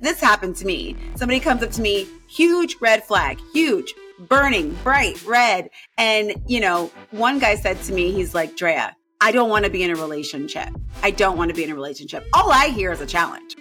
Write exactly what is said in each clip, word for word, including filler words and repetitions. This happened to me. Somebody comes up to me, huge red flag, huge, burning, bright red. And, you know, one guy said to me, he's like, Drea, I don't want to be in a relationship. I don't want to be in a relationship. All I hear is a challenge.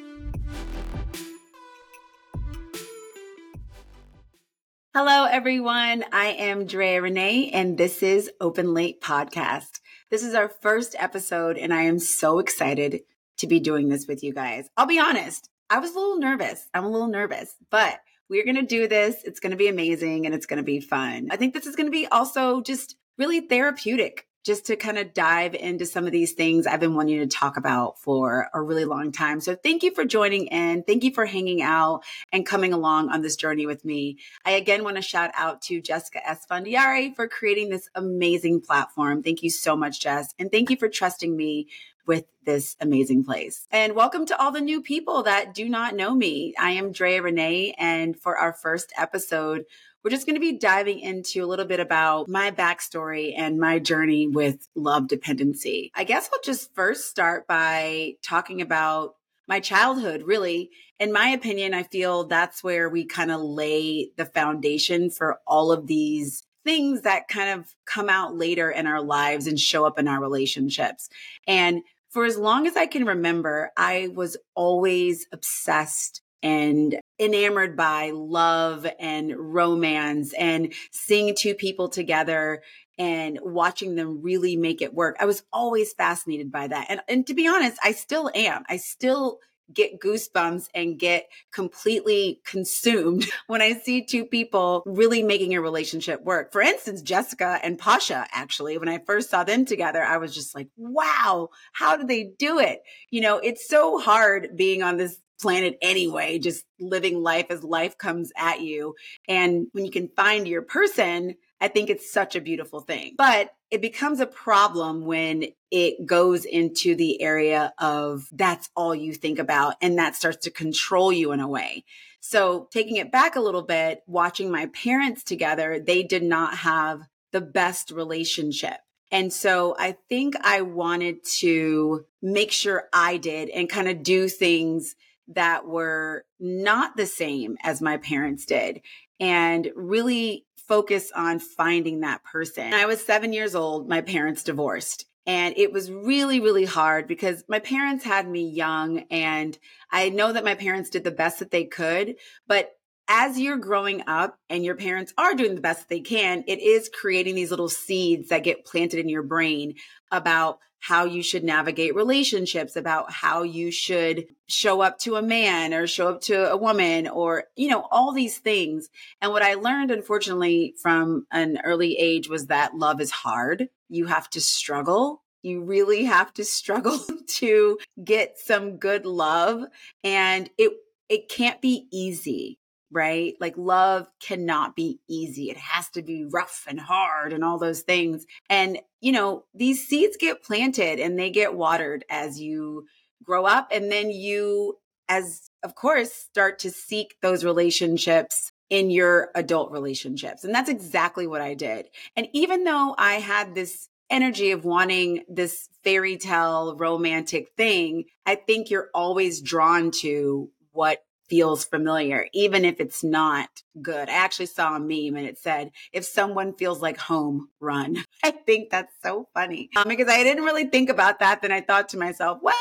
Hello, everyone. I am Drea Renee, and this is Open Late Podcast. This is our first episode, and I am so excited to be doing this with you guys. I'll be honest. I was a little nervous. I'm a little nervous, but we're going to do this. It's going to be amazing and it's going to be fun. I think this is going to be also just really therapeutic, just to kind of dive into some of these things I've been wanting to talk about for a really long time. So thank you for joining in. Thank you for hanging out and coming along on this journey with me. I again want to shout out to Jessica S. Fundiari for creating this amazing platform. Thank you so much, Jess. And thank you for trusting me with this amazing place. And welcome to all the new people that do not know me. I am Drea Renee, and for our first episode, we're just going to be diving into a little bit about my backstory and my journey with love dependency. I guess I'll just first start by talking about my childhood, really. In my opinion, I feel that's where we kind of lay the foundation for all of these things that kind of come out later in our lives and show up in our relationships. And for as long as I can remember, I was always obsessed and enamored by love and romance and seeing two people together and watching them really make it work. I was always fascinated by that. And, and to be honest, I still am. I still get goosebumps and get completely consumed when I see two people really making a relationship work. For instance, Jessica and Pasha, actually, when I first saw them together, I was just like, wow, how do they do it? You know, it's so hard being on this planet anyway, just living life as life comes at you. And when you can find your person, I think it's such a beautiful thing. But it becomes a problem when it goes into the area of that's all you think about, and that starts to control you in a way. So taking it back a little bit, watching my parents together, they did not have the best relationship. And so I think I wanted to make sure I did and kind of do things that were not the same as my parents did and really focus on finding that person. When I was seven years old, my parents divorced. And it was really, really hard because my parents had me young, and I know that my parents did the best that they could. But as you're growing up and your parents are doing the best that they can, it is creating these little seeds that get planted in your brain about how you should navigate relationships, about how you should show up to a man or show up to a woman, or, you know, all these things. And what I learned, unfortunately, from an early age was that love is hard. You have to struggle. You really have to struggle to get some good love. And it it can't be easy, right? Like, love cannot be easy. It has to be rough and hard and all those things. And, you know, these seeds get planted and they get watered as you grow up. And then you, as of course, start to seek those relationships in your adult relationships. And that's exactly what I did. And even though I had this energy of wanting this fairy tale romantic thing, I think you're always drawn to what feels familiar, even if it's not good. I actually saw a meme and it said, if someone feels like home, run. I think that's so funny um, because I didn't really think about that. Then I thought to myself, well,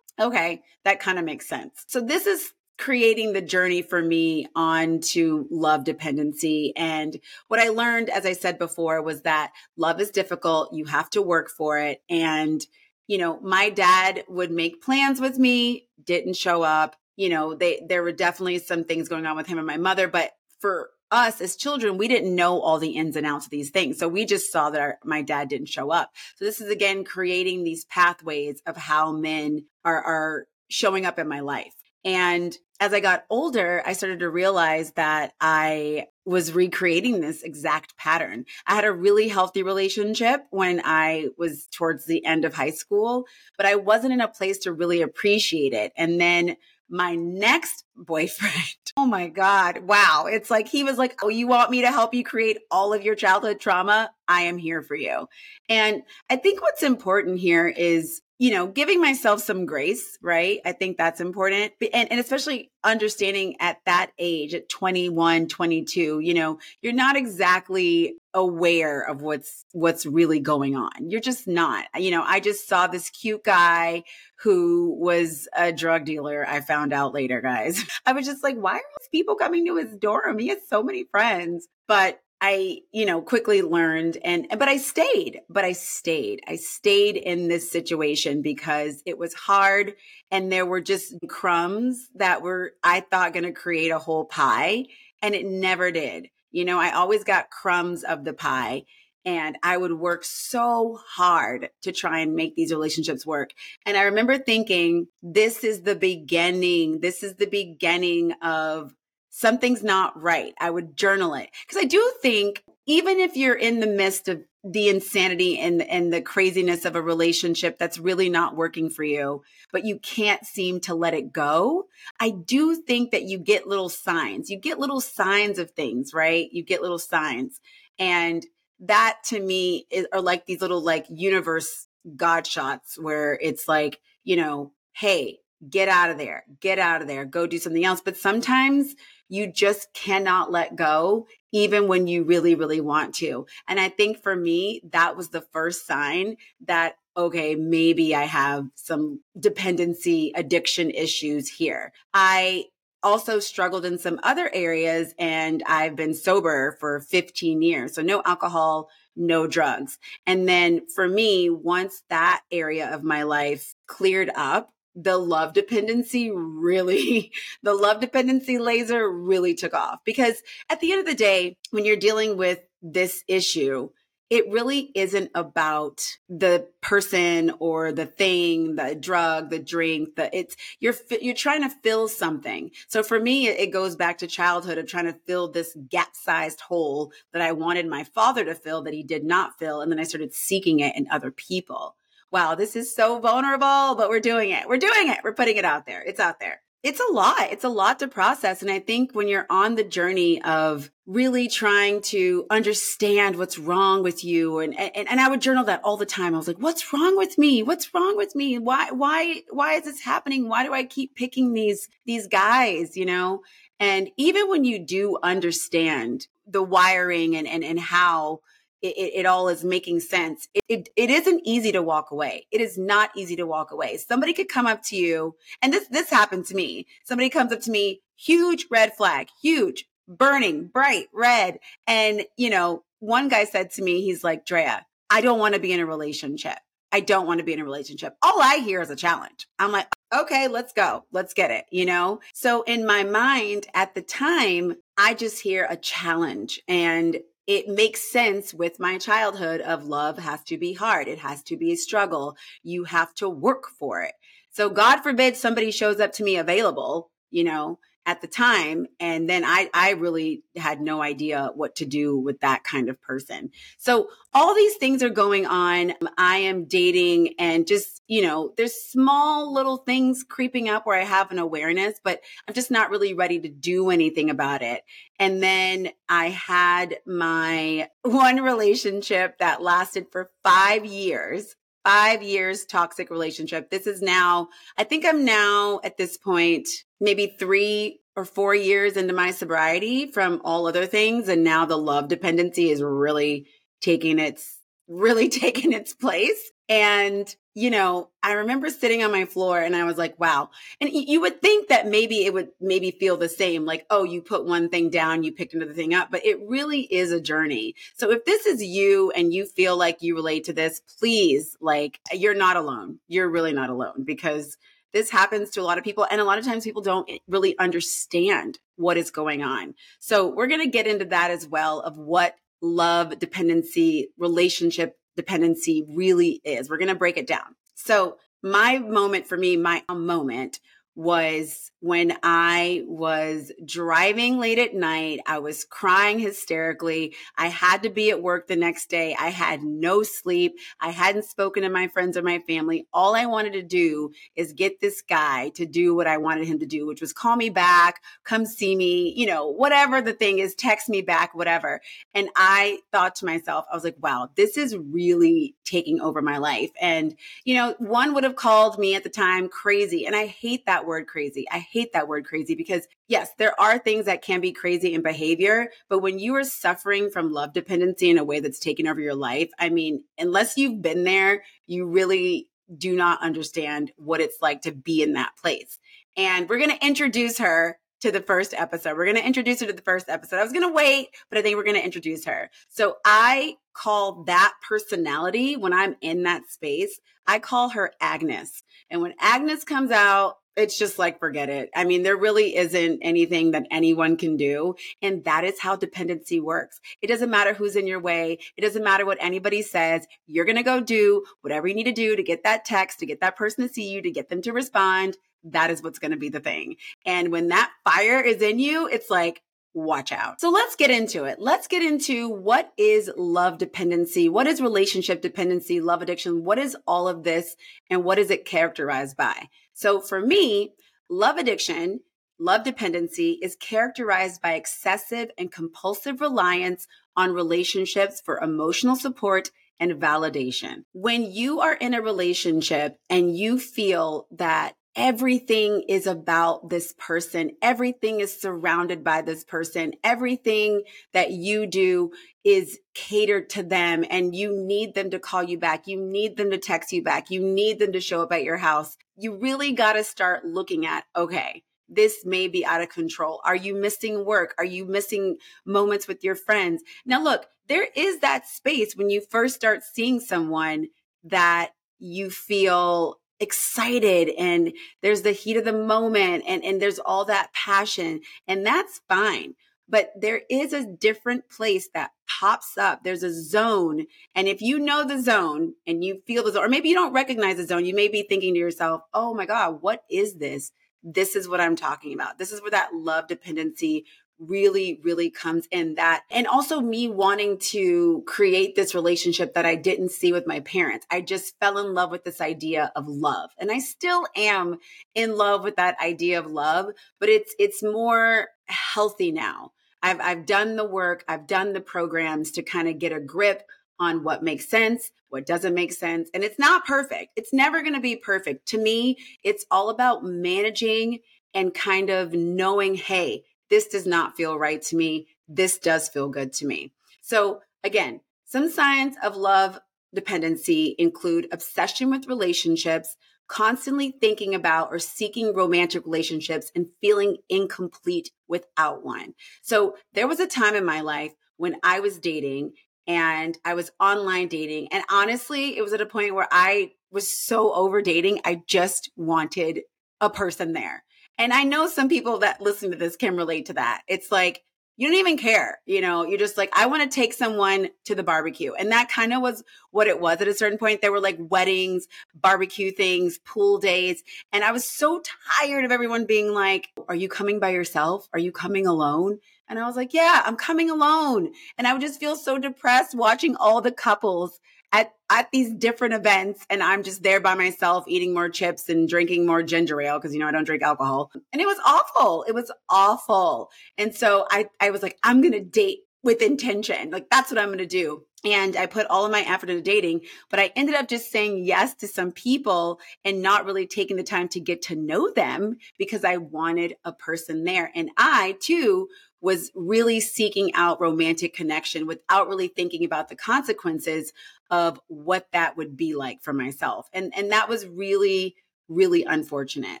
okay, that kind of makes sense. So this is creating the journey for me on to love dependency. And what I learned, as I said before, was that love is difficult. You have to work for it. And, you know, my dad would make plans with me, didn't show up. You know, they, there were definitely some things going on with him and my mother, but for us as children, we didn't know all the ins and outs of these things. So we just saw that our, my dad didn't show up. So this is, again, creating these pathways of how men are, are showing up in my life. And as I got older, I started to realize that I was recreating this exact pattern. I had a really healthy relationship when I was towards the end of high school, but I wasn't in a place to really appreciate it. And then my next boyfriend, oh my God, wow. It's like, he was like, oh, you want me to help you create all of your childhood trauma? I am here for you. And I think what's important here is, you know, giving myself some grace, right? I think that's important. And, and especially understanding at that age, at twenty-one, twenty-two, you know, you're not exactly aware of what's, what's really going on. You're just not, you know, I just saw this cute guy who was a drug dealer. I found out later, guys. I was just like, why are these people coming to his dorm? He has so many friends. But I, you know, quickly learned and, but I stayed, but I stayed, I stayed in this situation because it was hard and there were just crumbs that were, I thought, going to create a whole pie, and it never did. You know, I always got crumbs of the pie, and I would work so hard to try and make these relationships work. And I remember thinking, this is the beginning, this is the beginning of something's not right. I would journal it. Because I do think even if you're in the midst of the insanity and, and the craziness of a relationship that's really not working for you, but you can't seem to let it go, I do think that you get little signs. You get little signs of things, right? You get little signs. And that to me is, are like these little like universe God shots where it's like, you know, hey, get out of there, get out of there, go do something else. But sometimes you just cannot let go, even when you really, really want to. And I think for me, that was the first sign that, okay, maybe I have some dependency addiction issues here. I also struggled in some other areas, and I've been sober for fifteen years. So no alcohol, no drugs. And then for me, once that area of my life cleared up, the love dependency really, the love dependency laser really took off. Because at the end of the day, when you're dealing with this issue, it really isn't about the person or the thing, the drug, the drink, the it's, you're, you're trying to fill something. So for me, it goes back to childhood of trying to fill this gap-sized hole that I wanted my father to fill that he did not fill. And then I started seeking it in other people. Wow, this is so vulnerable, but we're doing it. We're doing it. We're putting it out there. It's out there. It's a lot. It's a lot to process. And I think when you're on the journey of really trying to understand what's wrong with you, and, and, and I would journal that all the time. I was like, what's wrong with me? What's wrong with me? Why, why, why is this happening? Why do I keep picking these, these guys, you know? And even when you do understand the wiring and, and, and how It, it all is making sense, It, it it isn't easy to walk away. It is not easy to walk away. Somebody could come up to you, and this this happened to me. Somebody comes up to me, huge red flag, huge, burning, bright red. And you know, one guy said to me, he's like, Drea, I don't want to be in a relationship. I don't want to be in a relationship. All I hear is a challenge. I'm like, okay, let's go. Let's get it. You know? So in my mind at the time, I just hear a challenge, and it makes sense with my childhood of love has to be hard. It has to be a struggle. You have to work for it. So God forbid somebody shows up to me available, you know, at the time. And then I, I really had no idea what to do with that kind of person. So all these things are going on. I am dating and just, you know, there's small little things creeping up where I have an awareness, but I'm just not really ready to do anything about it. And then I had my one relationship that lasted for five years, five years toxic relationship. This is now, I think I'm now at this point, maybe three or four years into my sobriety from all other things. And now the love dependency is really taking its, really taking its place. And, you know, I remember sitting on my floor and I was like, wow. And you would think that maybe it would maybe feel the same, like, oh, you put one thing down, you picked another thing up, but it really is a journey. So if this is you and you feel like you relate to this, please, like, you're not alone. You're really not alone, because this happens to a lot of people, and a lot of times people don't really understand what is going on. So we're going to get into that as well, of what love dependency, relationship dependency really is. We're going to break it down. So my moment for me, my moment was when I was driving late at night. I was crying hysterically. I had to be at work the next day. I had no sleep. I hadn't spoken to my friends or my family. All I wanted to do is get this guy to do what I wanted him to do, which was call me back, come see me, you know, whatever the thing is, text me back, whatever. And I thought to myself, I was like, wow, this is really taking over my life. And, you know, one would have called me at the time crazy. And I hate that word crazy. I hate that word crazy because yes, there are things that can be crazy in behavior, but when you are suffering from love dependency in a way that's taken over your life, I mean, unless you've been there, you really do not understand what it's like to be in that place. And we're going to introduce her to the first episode. We're going to introduce her to the first episode. I was going to wait, but I think we're going to introduce her. So I call that personality when I'm in that space, I call her Agnes. And when Agnes comes out, it's just like, forget it. I mean, there really isn't anything that anyone can do. And that is how dependency works. It doesn't matter who's in your way. It doesn't matter what anybody says. You're going to go do whatever you need to do to get that text, to get that person to see you, to get them to respond. That is what's going to be the thing. And when that fire is in you, it's like, watch out. So let's get into it. Let's get into what is love dependency? What is relationship dependency, love addiction? What is all of this? And what is it characterized by? So for me, love addiction, love dependency is characterized by excessive and compulsive reliance on relationships for emotional support and validation. When you are in a relationship and you feel that everything is about this person, everything is surrounded by this person, everything that you do is catered to them, and you need them to call you back, you need them to text you back, you need them to show up at your house, you really got to start looking at, okay, this may be out of control. Are you missing work? Are you missing moments with your friends? Now, look, there is that space when you first start seeing someone that you feel excited and there's the heat of the moment and, and there's all that passion, and that's fine. But there is a different place that pops up. There's a zone. And if you know the zone and you feel the zone, or maybe you don't recognize the zone, you may be thinking to yourself, oh my God, what is this? This is what I'm talking about. This is where that love dependency really, really comes in. That, and also me wanting to create this relationship that I didn't see with my parents. I just fell in love with this idea of love. And I still am in love with that idea of love, but it's, it's more healthy now. I've, I've done the work. I've done the programs to kind of get a grip on what makes sense, what doesn't make sense. And it's not perfect. It's never going to be perfect. To me, it's all about managing and kind of knowing, hey, this does not feel right to me. This does feel good to me. So again, some signs of love dependency include obsession with relationships, constantly thinking about or seeking romantic relationships and feeling incomplete without one. So there was a time in my life when I was dating and I was online dating. And honestly, it was at a point where I was so over dating. I just wanted a person there. And I know some people that listen to this can relate to that. It's like, you don't even care. You know, you're just like, I want to take someone to the barbecue. And that kind of was what it was at a certain point. There were like weddings, barbecue things, pool days. And I was so tired of everyone being like, are you coming by yourself? Are you coming alone? And I was like, yeah, I'm coming alone. And I would just feel so depressed watching all the couples At, at these different events, and I'm just there by myself eating more chips and drinking more ginger ale because, you know, I don't drink alcohol. And it was awful. It was awful. And so I, I was like, I'm going to date with intention. Like, that's what I'm going to do. And I put all of my effort into dating, but I ended up just saying yes to some people and not really taking the time to get to know them because I wanted a person there. And I, too, was really seeking out romantic connection without really thinking about the consequences of what that would be like for myself. And, and that was really, really unfortunate.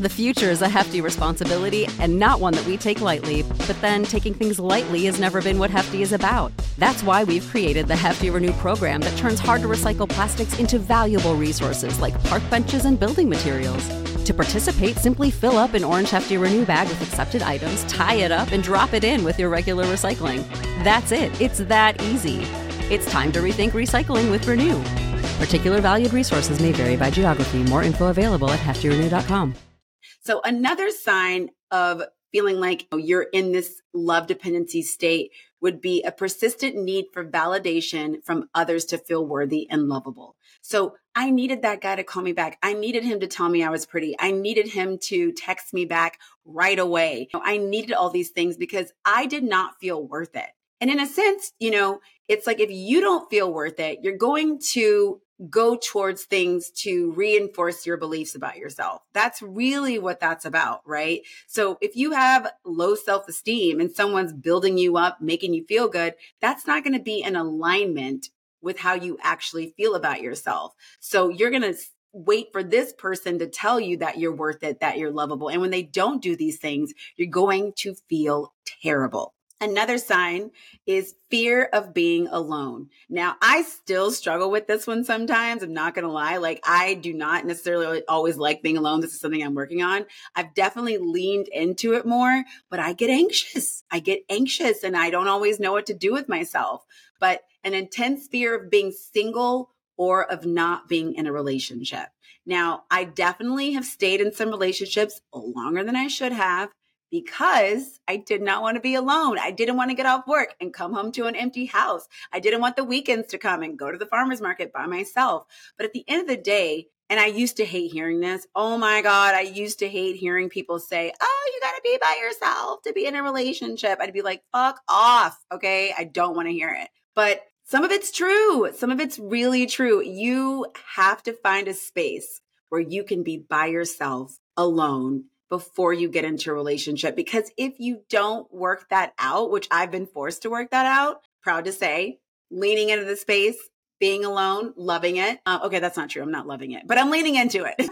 The future is a hefty responsibility and not one that we take lightly. But then taking things lightly has never been what Hefty is about. That's why we've created the Hefty Renew program that turns hard to recycle plastics into valuable resources like park benches and building materials. To participate, simply fill up an orange Hefty Renew bag with accepted items, tie it up, and drop it in with your regular recycling. That's it. It's that easy. It's time to rethink recycling with Renew. Particular valued resources may vary by geography. More info available at hefty renew dot com. So another sign of feeling like you're in this love dependency state would be a persistent need for validation from others to feel worthy and lovable. So I needed that guy to call me back. I needed him to tell me I was pretty. I needed him to text me back right away. I needed all these things because I did not feel worth it. And in a sense, you know, it's like if you don't feel worth it, you're going to go towards things to reinforce your beliefs about yourself. That's really what that's about, right? So if you have low self-esteem and someone's building you up, making you feel good, that's not going to be in alignment with how you actually feel about yourself. So you're going to wait for this person to tell you that you're worth it, that you're lovable. And when they don't do these things, you're going to feel terrible. Another sign is fear of being alone. Now, I still struggle with this one sometimes. I'm not going to lie. Like, I do not necessarily always like being alone. This is something I'm working on. I've definitely leaned into it more, but I get anxious. I get anxious and I don't always know what to do with myself. But an intense fear of being single or of not being in a relationship. Now, I definitely have stayed in some relationships longer than I should have, because I did not want to be alone. I didn't want to get off work and come home to an empty house. I didn't want the weekends to come and go to the farmer's market by myself. But at the end of the day, and I used to hate hearing this. Oh my God, I used to hate hearing people say, oh, you got to be by yourself to be in a relationship. I'd be like, fuck off. Okay. I don't want to hear it. But some of it's true. Some of it's really true. You have to find a space where you can be by yourself alone before you get into a relationship. Because if you don't work that out, which I've been forced to work that out, proud to say, leaning into the space, being alone, loving it. Uh, okay, that's not true. I'm not loving it, but I'm leaning into it.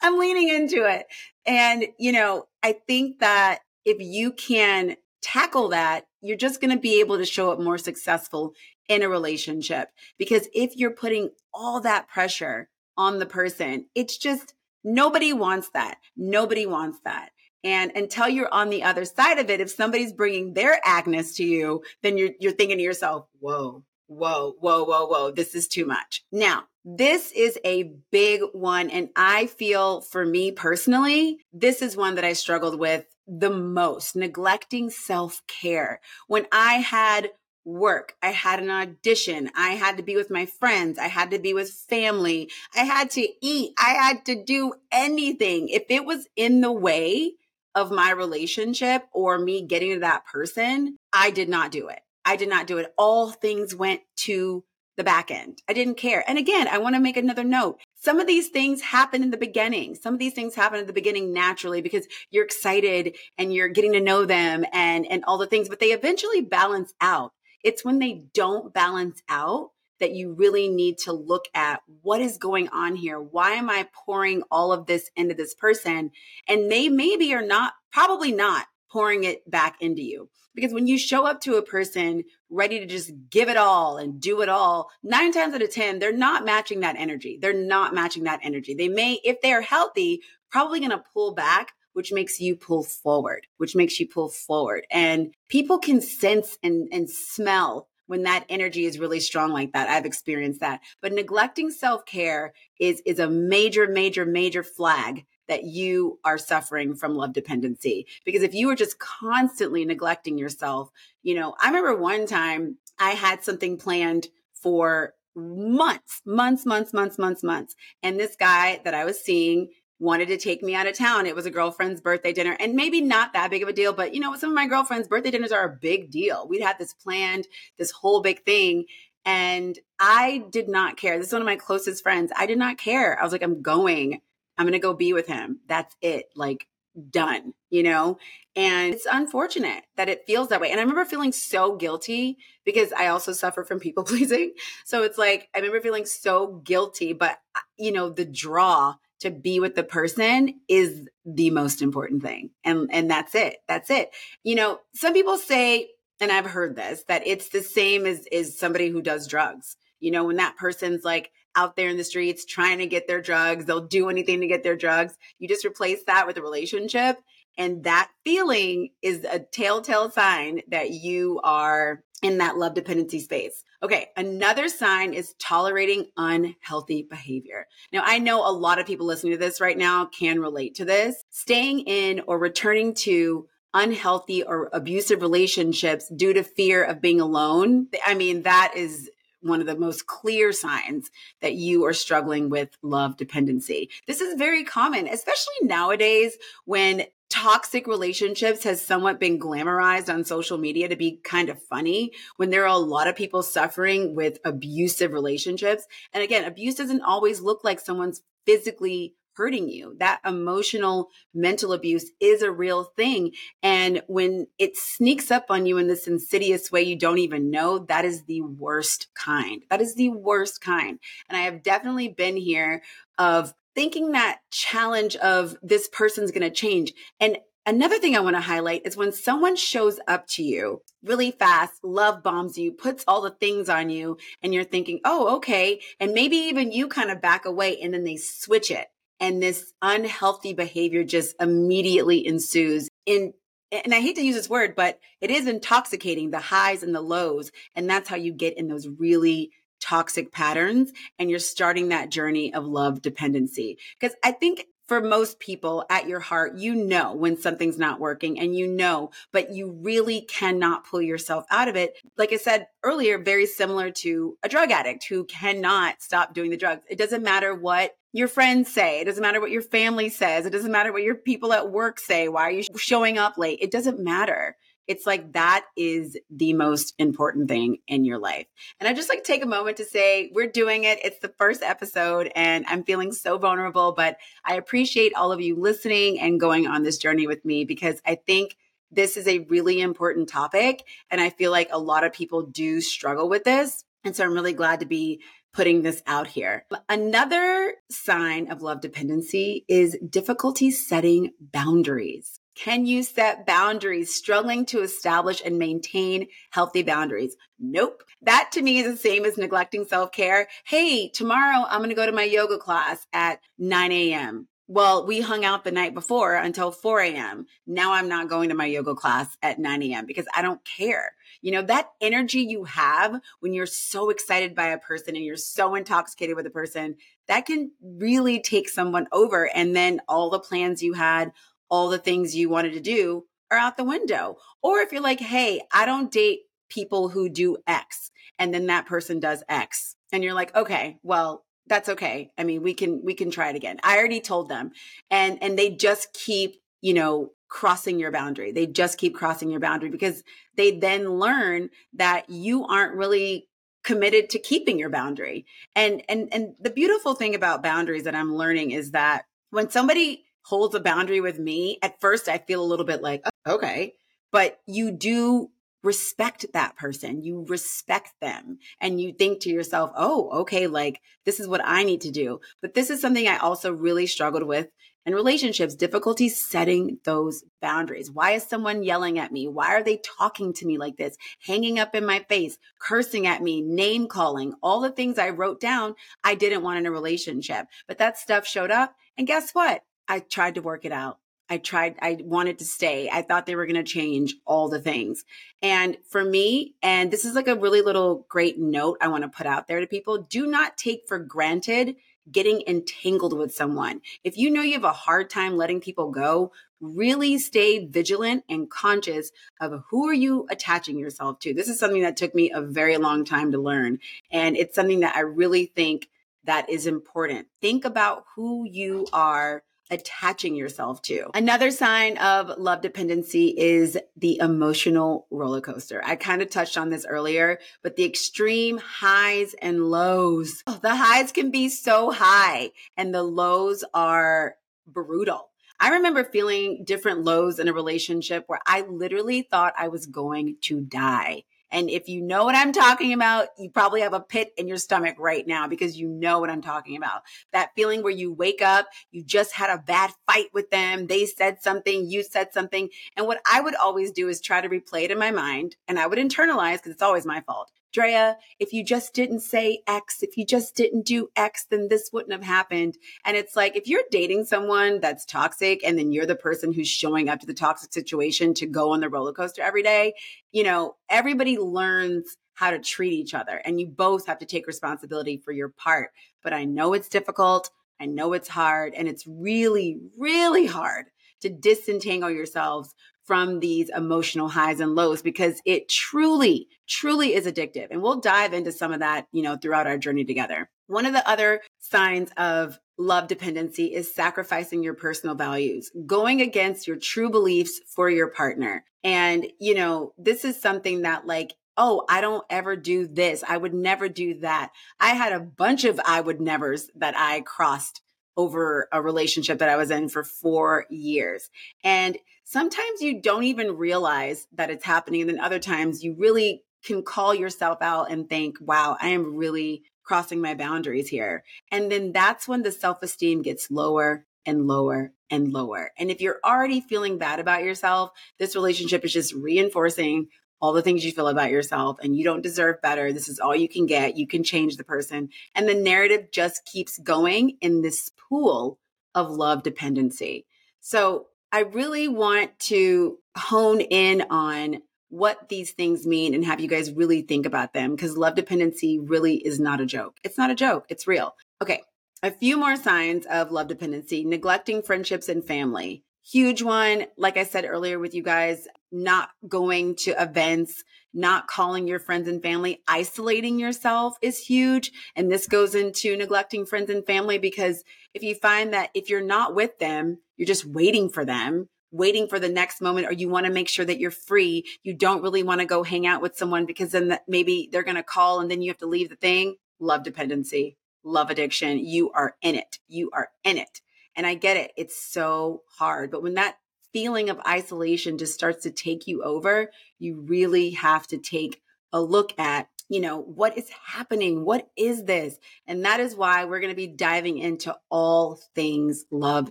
I'm leaning into it. And, you know, I think that if you can tackle that, you're just going to be able to show up more successful in a relationship. Because if you're putting all that pressure on the person, it's just, nobody wants that. Nobody wants that. And until you're on the other side of it, if somebody's bringing their Agnes to you, then you're, you're thinking to yourself, whoa, whoa, whoa, whoa, whoa, this is too much. Now, this is a big one. And I feel for me personally, this is one that I struggled with the most, neglecting self-care. When I had work, I had an audition, I had to be with my friends, I had to be with family, I had to eat, I had to do anything. If it was in the way of my relationship or me getting to that person, I did not do it. I did not do it. All things went to the back end. I didn't care. And again, I want to make another note. Some of these things happen in the beginning. Some of these things happen at the beginning naturally because you're excited and you're getting to know them and, and all the things, but they eventually balance out. It's when they don't balance out that you really need to look at what is going on here. Why am I pouring all of this into this person? And they maybe are not, probably not pouring it back into you. Because when you show up to a person ready to just give it all and do it all, nine times out of ten, they're not matching that energy. They're not matching that energy. They may, if they are healthy, probably going to pull back, which makes you pull forward, which makes you pull forward. And people can sense and, and smell when that energy is really strong like that. I've experienced that. But neglecting self-care is, is a major, major, major flag that you are suffering from love dependency. Because if you are just constantly neglecting yourself, you know, I remember one time I had something planned for months, months, months, months, months, months. And this guy that I was seeing wanted to take me out of town. It was a girlfriend's birthday dinner, and maybe not that big of a deal, but you know, some of my girlfriend's birthday dinners are a big deal. We'd had this planned, this whole big thing, and I did not care. This is one of my closest friends. I did not care. I was like, I'm going, I'm going to go be with him. That's it. Like, done, you know? And it's unfortunate that it feels that way. And I remember feeling so guilty because I also suffer from people pleasing. So it's like, I remember feeling so guilty, but you know, the draw to be with the person is the most important thing. And, and that's it. That's it. You know, some people say, and I've heard this, that it's the same as, as somebody who does drugs. You know, when that person's like out there in the streets trying to get their drugs, they'll do anything to get their drugs. You just replace that with a relationship And that feeling is a telltale sign that you are in that love dependency space. Okay, another sign is tolerating unhealthy behavior. Now, I know a lot of people listening to this right now can relate to this. Staying in or returning to unhealthy or abusive relationships due to fear of being alone, I mean, that is one of the most clear signs that you are struggling with love dependency. This is very common, especially nowadays when toxic relationships has somewhat been glamorized on social media to be kind of funny, when there are a lot of people suffering with abusive relationships. And again, abuse doesn't always look like someone's physically hurting you. That emotional, mental abuse is a real thing. And when it sneaks up on you in this insidious way you don't even know, that is the worst kind. That is the worst kind. And I have definitely been here of thinking that challenge of this person's going to change. And another thing I want to highlight is when someone shows up to you really fast, love bombs you, puts all the things on you, and you're thinking, oh, okay. And maybe even you kind of back away and then they switch it. And this unhealthy behavior just immediately ensues. In, and I hate to use this word, but it is intoxicating, the highs and the lows. And that's how you get in those really toxic patterns. And you're starting that journey of love dependency. Because I think for most people at your heart, you know when something's not working and you know, but you really cannot pull yourself out of it. Like I said earlier, very similar to a drug addict who cannot stop doing the drugs. It doesn't matter what your friends say. It doesn't matter what your family says. It doesn't matter what your people at work say. Why are you showing up late? It doesn't matter. It's like that is the most important thing in your life. And I'd just like to take a moment to say we're doing it. It's the first episode and I'm feeling so vulnerable, but I appreciate all of you listening and going on this journey with me because I think this is a really important topic. And I feel like a lot of people do struggle with this. And so I'm really glad to be putting this out here. Another sign of love dependency is difficulty setting boundaries. Can you set boundaries? Struggling to establish and maintain healthy boundaries. Nope. That to me is the same as neglecting self-care. Hey, tomorrow I'm going to go to my yoga class at nine a.m. Well, we hung out the night before until four a.m. Now I'm not going to my yoga class at nine a.m. because I don't care. You know, that energy you have when you're so excited by a person and you're so intoxicated with a person, that can really take someone over. And then all the plans you had, all the things you wanted to do are out the window. Or if you're like, hey, I don't date people who do X, and then that person does X. And you're like, okay, well, that's okay. I mean, we can, we can try it again. I already told them. And, and they just keep, you know, crossing your boundary. They just keep crossing your boundary because they then learn that you aren't really committed to keeping your boundary. And, and, and the beautiful thing about boundaries that I'm learning is that when somebody holds a boundary with me, at first I feel a little bit like, oh, okay, but you do respect that person. You respect them and you think to yourself, oh, okay, like this is what I need to do. But this is something I also really struggled with in relationships, difficulty setting those boundaries. Why is someone yelling at me? Why are they talking to me like this? Hanging up in my face, cursing at me, name calling, all the things I wrote down I didn't want in a relationship. But that stuff showed up and guess what? I tried to work it out. I tried, I wanted to stay. I thought they were going to change all the things. And for me, and this is like a really little great note I want to put out there to people, do not take for granted getting entangled with someone. If you know you have a hard time letting people go, really stay vigilant and conscious of who are you attaching yourself to. This is something that took me a very long time to learn. And it's something that I really think that is important. Think about who you are attaching yourself to. Another sign of love dependency is the emotional roller coaster. I kind of touched on this earlier, but the extreme highs and lows. Oh, the highs can be so high and the lows are brutal. I remember feeling different lows in a relationship where I literally thought I was going to die. And if you know what I'm talking about, you probably have a pit in your stomach right now because you know what I'm talking about. That feeling where you wake up, you just had a bad fight with them. They said something, you said something. And what I would always do is try to replay it in my mind. And I would internalize because it's always my fault. Drea, if you just didn't say X, if you just didn't do X, then this wouldn't have happened. And it's like, if you're dating someone that's toxic and then you're the person who's showing up to the toxic situation to go on the roller coaster every day, you know, everybody learns how to treat each other and you both have to take responsibility for your part. But I know it's difficult. I know it's hard. And it's really, really hard to disentangle yourselves from these emotional highs and lows, because it truly, truly is addictive. And we'll dive into some of that, you know, throughout our journey together. One of the other signs of love dependency is sacrificing your personal values, going against your true beliefs for your partner. And, you know, this is something that like, oh, I don't ever do this. I would never do that. I had a bunch of I would nevers that I crossed over a relationship that I was in for four years. And sometimes you don't even realize that it's happening. And then other times you really can call yourself out and think, wow, I am really crossing my boundaries here. And then that's when the self-esteem gets lower and lower and lower. And if you're already feeling bad about yourself, this relationship is just reinforcing all the things you feel about yourself, and you don't deserve better. This is all you can get. You can change the person. And the narrative just keeps going in this pool of love dependency. So I really want to hone in on what these things mean and have you guys really think about them, because love dependency really is not a joke. It's not a joke. It's real. Okay. A few more signs of love dependency: neglecting friendships and family. Huge one. Like I said earlier with you guys, not going to events, not calling your friends and family, isolating yourself is huge. And this goes into neglecting friends and family, because if you find that if you're not with them, you're just waiting for them, waiting for the next moment, or you want to make sure that you're free. You don't really want to go hang out with someone because then maybe they're going to call and then you have to leave the thing. Love dependency, love addiction. You are in it. You are in it. And I get it. It's so hard. But when that feeling of isolation just starts to take you over, you really have to take a look at, you know, what is happening? What is this? And that is why we're going to be diving into all things love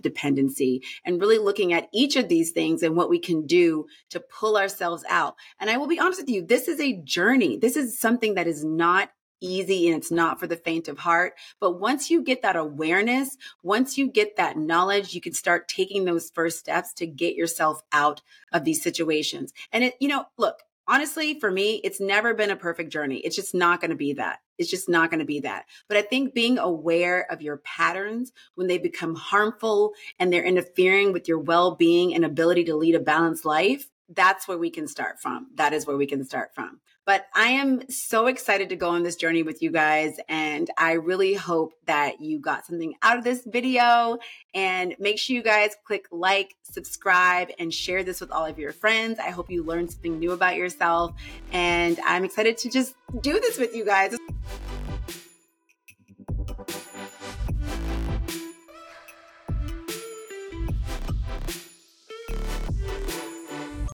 dependency and really looking at each of these things and what we can do to pull ourselves out. And I will be honest with you, this is a journey. This is something that is not easy and it's not for the faint of heart. But once you get that awareness, once you get that knowledge, you can start taking those first steps to get yourself out of these situations. And it, you know, look, honestly, for me, it's never been a perfect journey. It's just not going to be that. It's just not going to be that. But I think being aware of your patterns when they become harmful and they're interfering with your well-being and ability to lead a balanced life, that's where we can start from. That is where we can start from. But I am so excited to go on this journey with you guys. And I really hope that you got something out of this video. And make sure you guys click like, subscribe, and share this with all of your friends. I hope you learned something new about yourself. And I'm excited to just do this with you guys.